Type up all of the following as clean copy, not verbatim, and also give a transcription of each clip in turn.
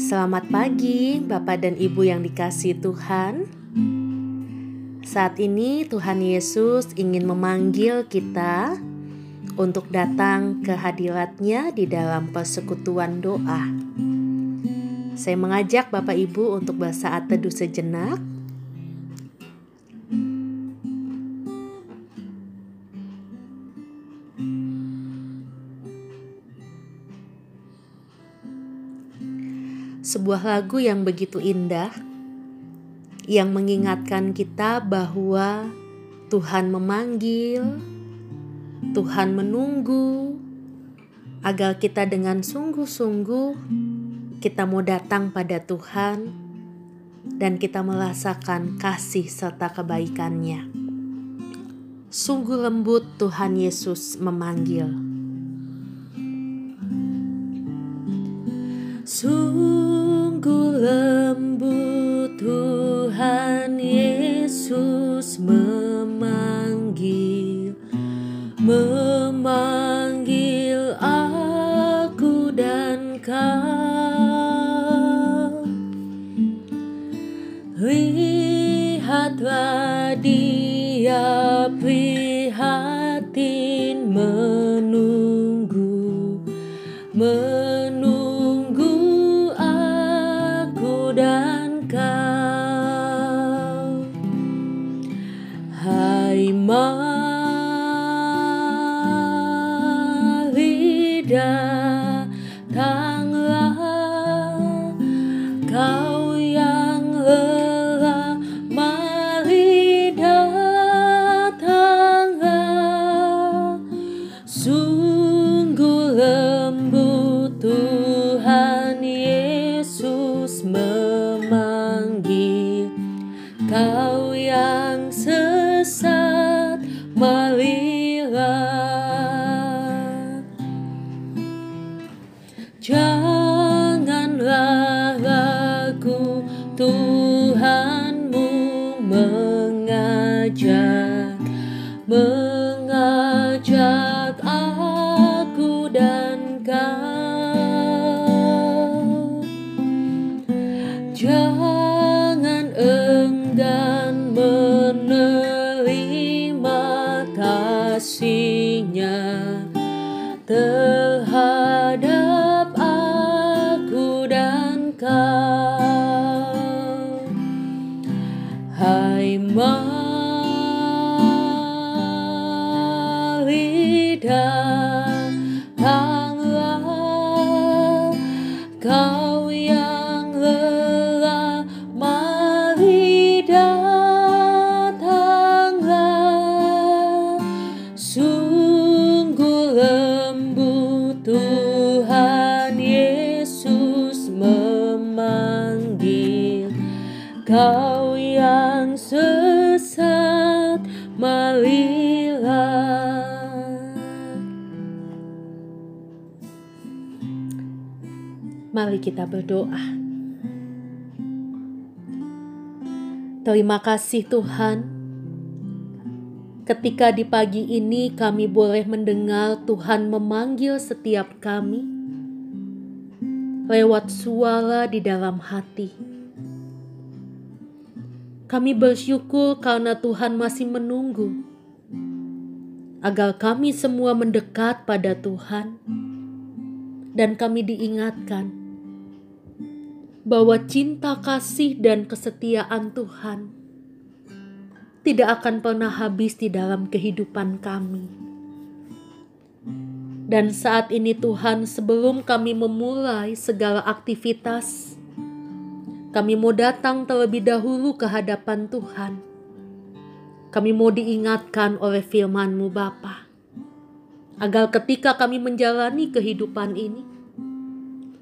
Selamat pagi, Bapak dan Ibu yang dikasihi Tuhan. Saat ini Tuhan Yesus ingin memanggil kita untuk datang ke hadirat-Nya di dalam persekutuan doa. Saya mengajak Bapak Ibu untuk bersaat teduh sejenak. Sebuah lagu yang begitu indah yang mengingatkan kita bahwa Tuhan memanggil, Tuhan menunggu agar kita dengan sungguh-sungguh kita mau datang pada Tuhan dan kita merasakan kasih serta kebaikan-Nya. Sungguh lembut Tuhan Yesus memanggil. Sungguh lembut Tuhan Yesus memanggil, memanggil aku dan kau. Lihatlah Dia prihatin menunggu, kau yang sesat, marilah. Janganlah ragu, Tuhanmu mengajak, mengajak aku dan kau. Jangan enggan menerima kasih-Nya terhadap aku dan kau. Hai datanglah, kau yang lelah, mari datanglah. Sungguh lembut Tuhan Yesus memanggil, kau yang sesat, marilah. Mari kita berdoa. Terima kasih Tuhan, ketika di pagi ini kami boleh mendengar Tuhan memanggil setiap kami lewat suara di dalam hati. Kami bersyukur karena Tuhan masih menunggu agar kami semua mendekat pada Tuhan, dan kami diingatkan bahwa cinta kasih dan kesetiaan Tuhan tidak akan pernah habis di dalam kehidupan kami. Dan saat ini Tuhan, sebelum kami memulai segala aktivitas, kami mau datang terlebih dahulu ke hadapan Tuhan. Kami mau diingatkan oleh firman-Mu Bapa, agar ketika kami menjalani kehidupan ini,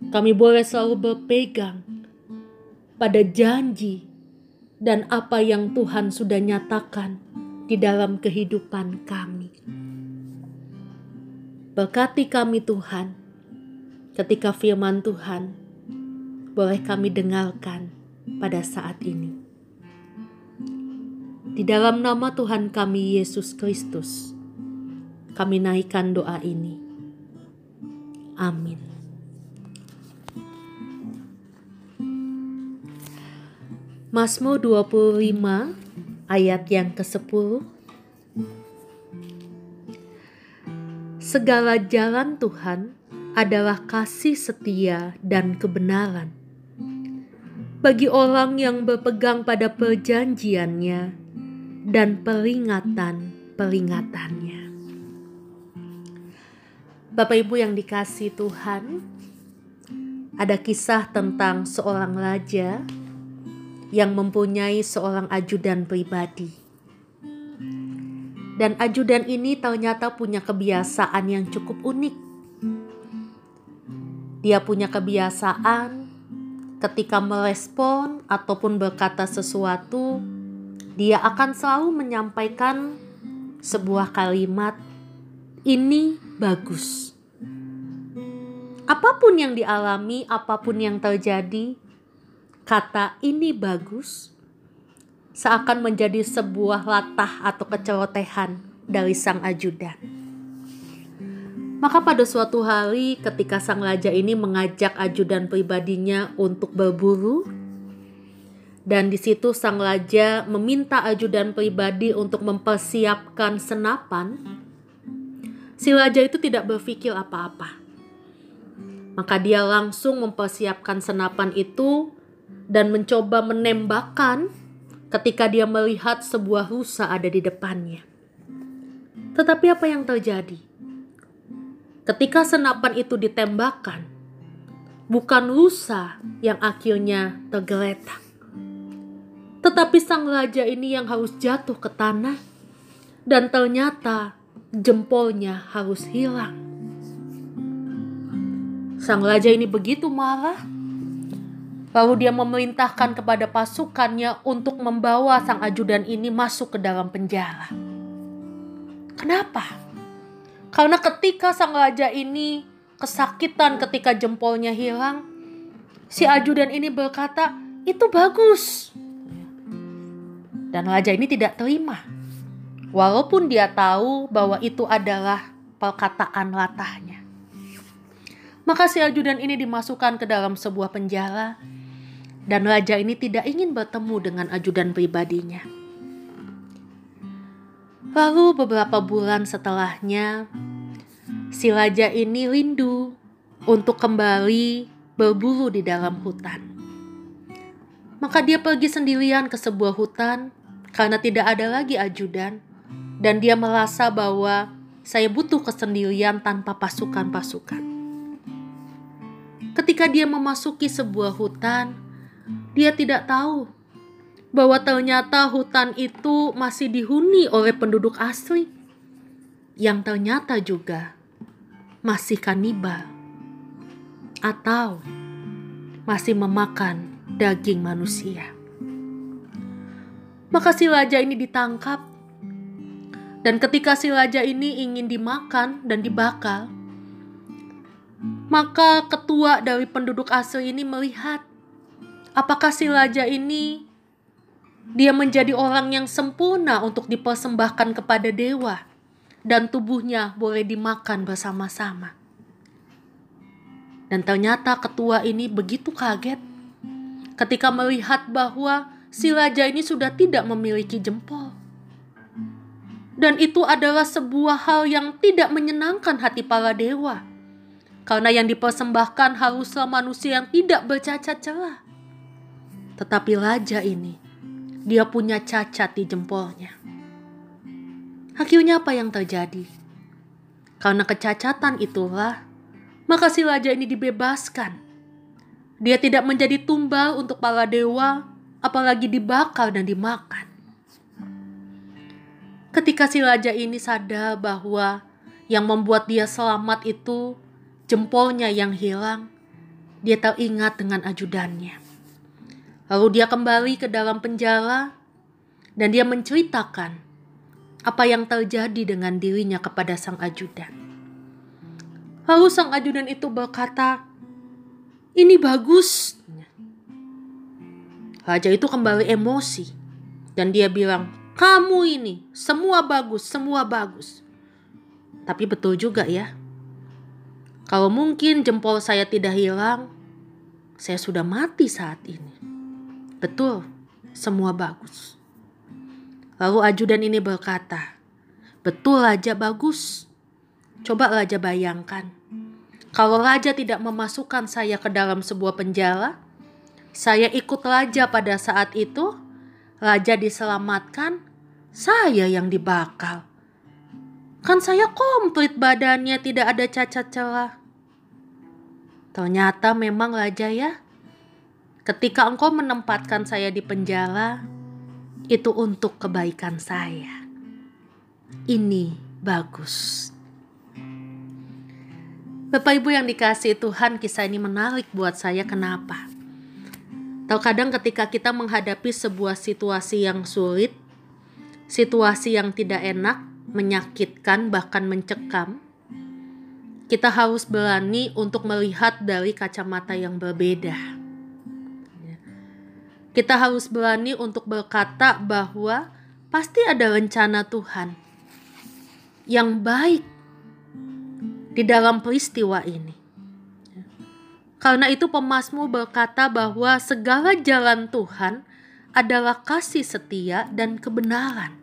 kami boleh selalu berpegang pada janji dan apa yang Tuhan sudah nyatakan di dalam kehidupan kami. Berkati kami Tuhan, ketika firman Tuhan boleh kami dengarkan pada saat ini. Di dalam nama Tuhan kami Yesus Kristus, kami naikkan doa ini. Amin. Mazmur 25 ayat yang ke-10. Segala jalan Tuhan adalah kasih setia dan kebenaran bagi orang yang berpegang pada perjanjiannya dan peringatan-peringatannya. Bapak Ibu yang dikasihi Tuhan, ada kisah tentang seorang raja yang mempunyai seorang ajudan pribadi. Dan ajudan ini ternyata punya kebiasaan yang cukup unik. Dia punya kebiasaan ketika merespon ataupun berkata sesuatu, dia akan selalu menyampaikan sebuah kalimat, "Ini bagus." Apapun yang dialami, apapun yang terjadi, kata "ini bagus" seakan menjadi sebuah latah atau kecelotehan dari sang ajudan. Maka pada suatu hari ketika sang raja ini mengajak ajudan pribadinya untuk berburu, dan di situ sang raja meminta ajudan pribadi untuk mempersiapkan senapan, si raja itu tidak berpikir apa-apa. Maka dia langsung mempersiapkan senapan itu dan mencoba menembakkan ketika dia melihat sebuah rusa ada di depannya. Tetapi apa yang terjadi? Ketika senapan itu ditembakkan, bukan rusa yang akhirnya tergeletak, tetapi sang raja ini yang harus jatuh ke tanah dan ternyata jempolnya harus hilang. Sang raja ini begitu marah, lalu dia memerintahkan kepada pasukannya untuk membawa sang ajudan ini masuk ke dalam penjara. Kenapa? Karena ketika sang raja ini kesakitan ketika jempolnya hilang, si ajudan ini berkata, "Itu bagus." Dan raja ini tidak terima. Walaupun dia tahu bahwa itu adalah perkataan latahnya. Maka si ajudan ini dimasukkan ke dalam sebuah penjara. Dan raja ini tidak ingin bertemu dengan ajudan pribadinya. Lalu beberapa bulan setelahnya, si raja ini rindu untuk kembali berburu di dalam hutan. Maka dia pergi sendirian ke sebuah hutan karena tidak ada lagi ajudan. Dan dia merasa bahwa saya butuh kesendirian tanpa pasukan-pasukan. Ketika dia memasuki sebuah hutan, dia tidak tahu bahwa ternyata hutan itu masih dihuni oleh penduduk asli yang ternyata juga masih kanibal atau masih memakan daging manusia. Maka si raja ini ditangkap, dan ketika si raja ini ingin dimakan dan dibakar, maka ketua dari penduduk asli ini melihat apakah si raja ini dia menjadi orang yang sempurna untuk dipersembahkan kepada dewa dan tubuhnya boleh dimakan bersama-sama. Dan ternyata ketua ini begitu kaget ketika melihat bahwa si raja ini sudah tidak memiliki jempol. Dan itu adalah sebuah hal yang tidak menyenangkan hati para dewa, karena yang dipersembahkan haruslah manusia yang tidak bercacat celah. Tetapi raja ini, dia punya cacat di jempolnya. Akhirnya apa yang terjadi? Karena kecacatan itulah, maka si raja ini dibebaskan. Dia tidak menjadi tumbal untuk para dewa, apalagi dibakar dan dimakan. Ketika si raja ini sadar bahwa yang membuat dia selamat itu jempolnya yang hilang, dia teringat dengan ajudannya. Lalu dia kembali ke dalam penjara dan dia menceritakan apa yang terjadi dengan dirinya kepada sang ajudan. Lalu sang ajudan itu berkata, "Ini bagus." Raja itu kembali emosi dan dia bilang, "Kamu ini semua bagus, semua bagus." Tapi betul juga ya, kalau mungkin jempol saya tidak hilang, saya sudah mati saat ini. Betul, semua bagus. Lalu ajudan ini berkata, "Betul Raja bagus. Coba Raja bayangkan, kalau Raja tidak memasukkan saya ke dalam sebuah penjara, saya ikut Raja pada saat itu, Raja diselamatkan, saya yang dibakar. Kan saya komplit badannya, tidak ada cacat celah." Ternyata memang Raja ya, ketika engkau menempatkan saya di penjara, itu untuk kebaikan saya. Ini bagus. Bapak Ibu yang dikasihi Tuhan, kisah ini menarik buat saya. Kenapa? Terkadang ketika kita menghadapi sebuah situasi yang sulit, situasi yang tidak enak, menyakitkan, bahkan mencekam, kita harus berani untuk melihat dari kacamata yang berbeda. Kita harus berani untuk berkata bahwa pasti ada rencana Tuhan yang baik di dalam peristiwa ini. Karena itu pemazmur berkata bahwa segala jalan Tuhan adalah kasih setia dan kebenaran.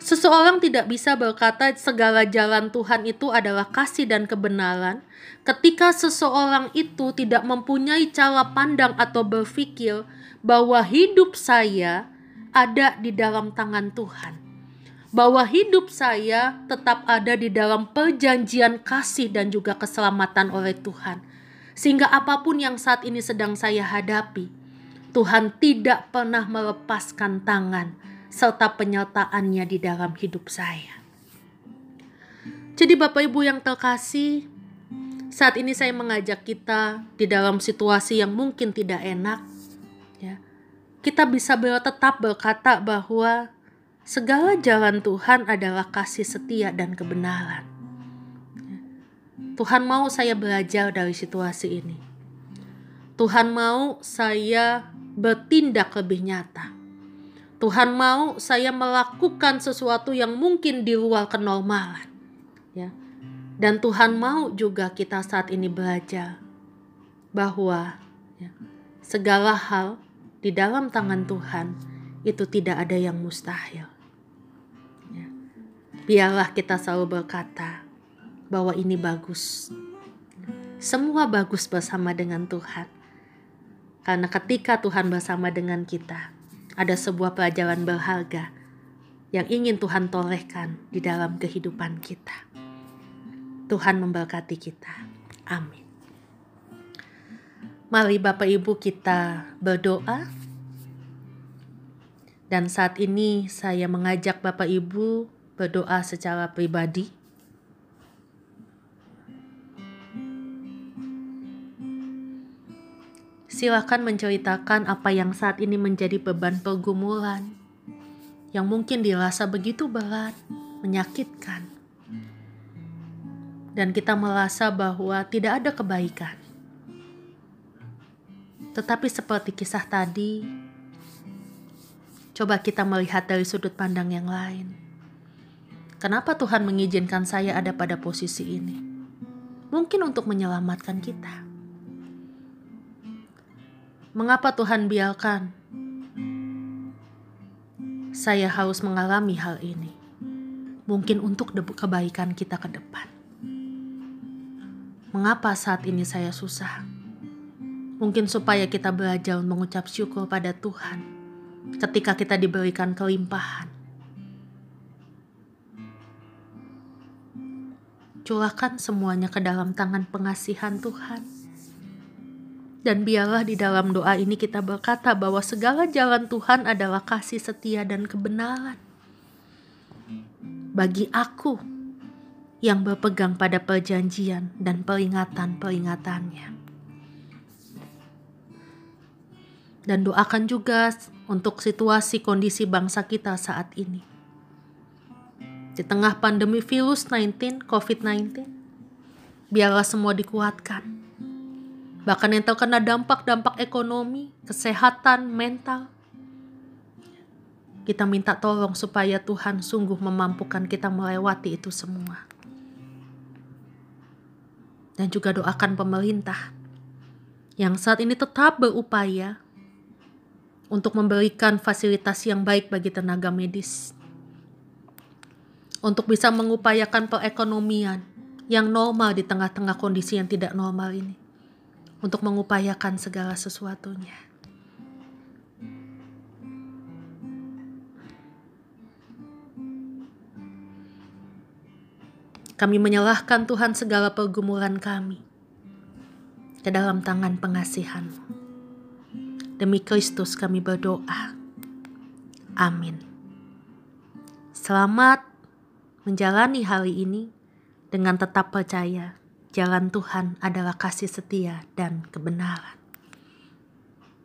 Seseorang tidak bisa berkata segala jalan Tuhan itu adalah kasih dan kebenaran ketika seseorang itu tidak mempunyai cara pandang atau berpikir bahwa hidup saya ada di dalam tangan Tuhan. Bahwa hidup saya tetap ada di dalam perjanjian kasih dan juga keselamatan oleh Tuhan. Sehingga apapun yang saat ini sedang saya hadapi, Tuhan tidak pernah melepaskan tangan serta penyertaannya di dalam hidup saya. Jadi Bapak Ibu yang terkasih, saat ini saya mengajak kita di dalam situasi yang mungkin tidak enak, ya, kita bisa tetap berkata bahwa segala jalan Tuhan adalah kasih setia dan kebenaran. Tuhan mau saya belajar dari situasi ini. Tuhan mau saya bertindak lebih nyata. Tuhan mau saya melakukan sesuatu yang mungkin di luar kenormalan. Ya. Dan Tuhan mau juga kita saat ini belajar bahwa ya, segala hal di dalam tangan Tuhan itu tidak ada yang mustahil. Ya. Biarlah kita selalu berkata bahwa ini bagus. Semua bagus bersama dengan Tuhan. Karena ketika Tuhan bersama dengan kita, ada sebuah pelajaran berharga yang ingin Tuhan torehkan di dalam kehidupan kita. Tuhan memberkati kita. Amin. Mari Bapak Ibu kita berdoa. Dan saat ini saya mengajak Bapak Ibu berdoa secara pribadi. Silakan menceritakan apa yang saat ini menjadi beban pergumulan, yang mungkin dirasa begitu berat, menyakitkan. Dan kita merasa bahwa tidak ada kebaikan. Tetapi seperti kisah tadi, coba kita melihat dari sudut pandang yang lain. Kenapa Tuhan mengizinkan saya ada pada posisi ini? Mungkin untuk menyelamatkan kita. Mengapa Tuhan biarkan saya harus mengalami hal ini? Mungkin untuk kebaikan kita ke depan. Mengapa saat ini saya susah? Mungkin supaya kita belajar mengucap syukur pada Tuhan ketika kita diberikan kelimpahan. Curahkan semuanya ke dalam tangan pengasihan Tuhan. Dan biarlah di dalam doa ini kita berkata bahwa segala jalan Tuhan adalah kasih setia dan kebenaran. Bagi aku yang berpegang pada perjanjian dan peringatan-peringatannya. Dan doakan juga untuk situasi kondisi bangsa kita saat ini. Di tengah pandemi virus COVID-19, biarlah semua dikuatkan. Bahkan yang terkena dampak-dampak ekonomi, kesehatan, mental. Kita minta tolong supaya Tuhan sungguh memampukan kita melewati itu semua. Dan juga doakan pemerintah yang saat ini tetap berupaya untuk memberikan fasilitas yang baik bagi tenaga medis, untuk bisa mengupayakan perekonomian yang normal di tengah-tengah kondisi yang tidak normal ini, untuk mengupayakan segala sesuatunya. Kami menyerahkan Tuhan segala pergumulan kami ke dalam tangan pengasihan-Mu. Demi Kristus kami berdoa. Amin. Selamat menjalani hari ini dengan tetap percaya jalan Tuhan adalah kasih setia dan kebenaran.